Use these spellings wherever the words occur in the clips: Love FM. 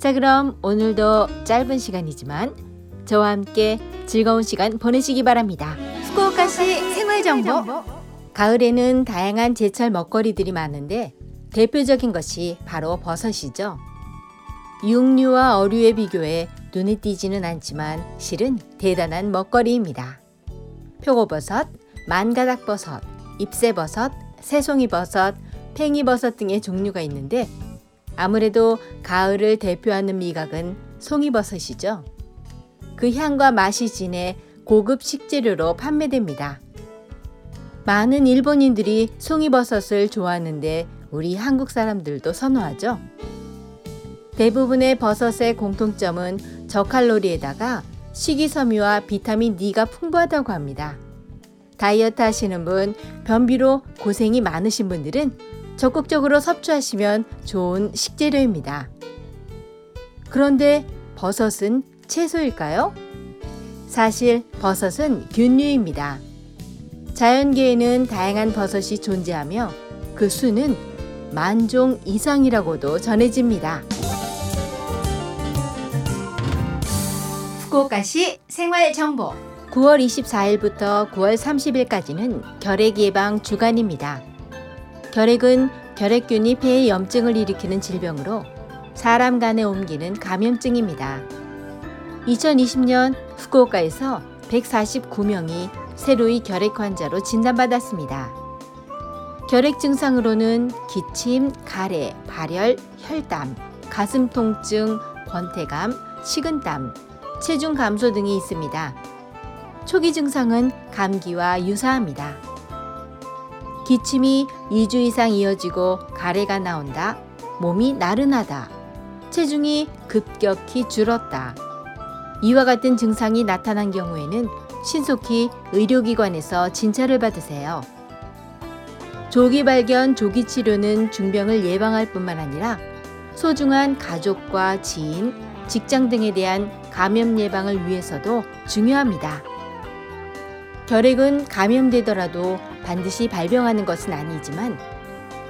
자, 그럼 오늘도 짧은 시간이지만 저와 함께 즐거운 시간 보내시기 바랍니다. 후쿠오카시 생활정보. 가을에는 다양한 제철 먹거리들이 많은데 대표적인 것이 바로 버섯이죠. 육류와 어류에 비교해 눈에 띄지는 않지만 실은 대단한 먹거리입니다. 표고버섯, 만가닥버섯, 잎새버섯, 새송이버섯, 팽이버섯 등의 종류가 있는데 아무래도 가을을 대표하는 미각은 송이버섯이죠. 그 향과 맛이 진해 고급 식재료로 판매됩니다. 많은 일본인들이 송이버섯을 좋아하는데 우리 한국 사람들도 선호하죠. 대부분의 버섯의 공통점은 저칼로리에다가 식이섬유와 비타민 D가 풍부하다고 합니다. 다이어트 하시는 분, 변비로 고생이 많으신 분들은 적극적으로 섭취하시면 좋은 식재료입니다. 그런데 버섯은 채소일까요? 사실 버섯은 균류입니다. 자연계에는 다양한 버섯이 존재하며 그 수는 10,000종 이상이라고도 전해집니다. 후쿠오카시 생활정보. 9월 24일부터 9월 30일까지는 결핵 예방 주간입니다. 결핵은 결핵균이 폐에 염증을 일으키는 질병으로 사람 간에 옮기는 감염증입니다. 2020년 후쿠오카에서 149명이 새로이 결핵 환자로 진단받았습니다. 결핵 증상으로는 기침, 가래, 발열, 혈담, 가슴 통증, 권태감, 식은땀, 체중 감소 등이 있습니다. 초기 증상은 감기와 유사합니다. 기침이 2주 이상 이어지고 가래가 나온다, 몸이 나른하다, 체중이 급격히 줄었다. 이와 같은 증상이 나타난 경우에는 신속히 의료기관에서 진찰을 받으세요. 조기 발견, 조기 치료는 중병을 예방할 뿐만 아니라 소중한 가족과 지인, 직장 등에 대한 감염 예방을 위해서도 중요합니다. 결핵은 감염되더라도 반드시 발병하는 것은 아니지만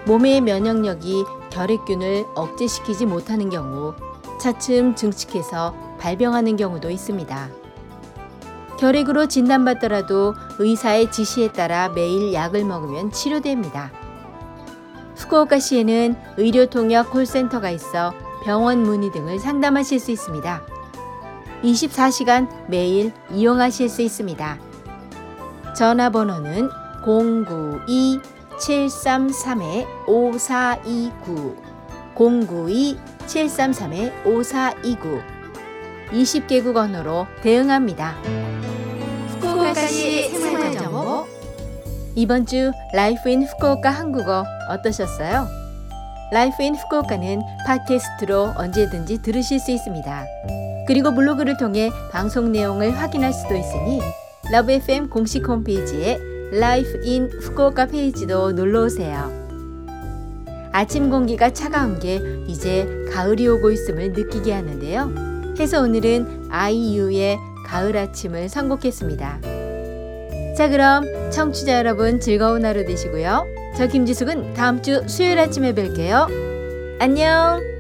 몸의 면역력이 결핵균을 억제시키지 못하는 경우 차츰 증식해서 발병하는 경우도 있습니다. 결핵으로 진단받더라도 의사의 지시에 따라 매일 약을 먹으면 치료됩니다. 후쿠오카시에는 의료통역 콜센터가 있어 병원 문의 등을 상담하실 수 있습니다. 24시간 매일 이용하실 수 있습니다. 전화번호는 092-733-5429 092-733-5429 20개국 언어로 대응합니다. 후쿠오카시 생활정보. 이번 주 라이프 인 후쿠오카 한국어 어떠셨어요? 라이프 인 후쿠오카는 팟캐스트로 언제든지 들으실 수 있습니다. 그리고 블로그를 통해 방송 내용을 확인할 수도 있으니 Love FM 공식 홈페이지에 라이프 인 후쿠오카 페이지도 놀러오세요. 아침 공기가 차가운 게 이제 가을이 오고 있음을 느끼게 하는데요. 해서 오늘은 IU의 가을 아침을 선곡했습니다. 자, 그럼 청취자 여러분 즐거운 하루 되시고요. 저 김지숙은 다음 주 수요일 아침에 뵐게요. 안녕!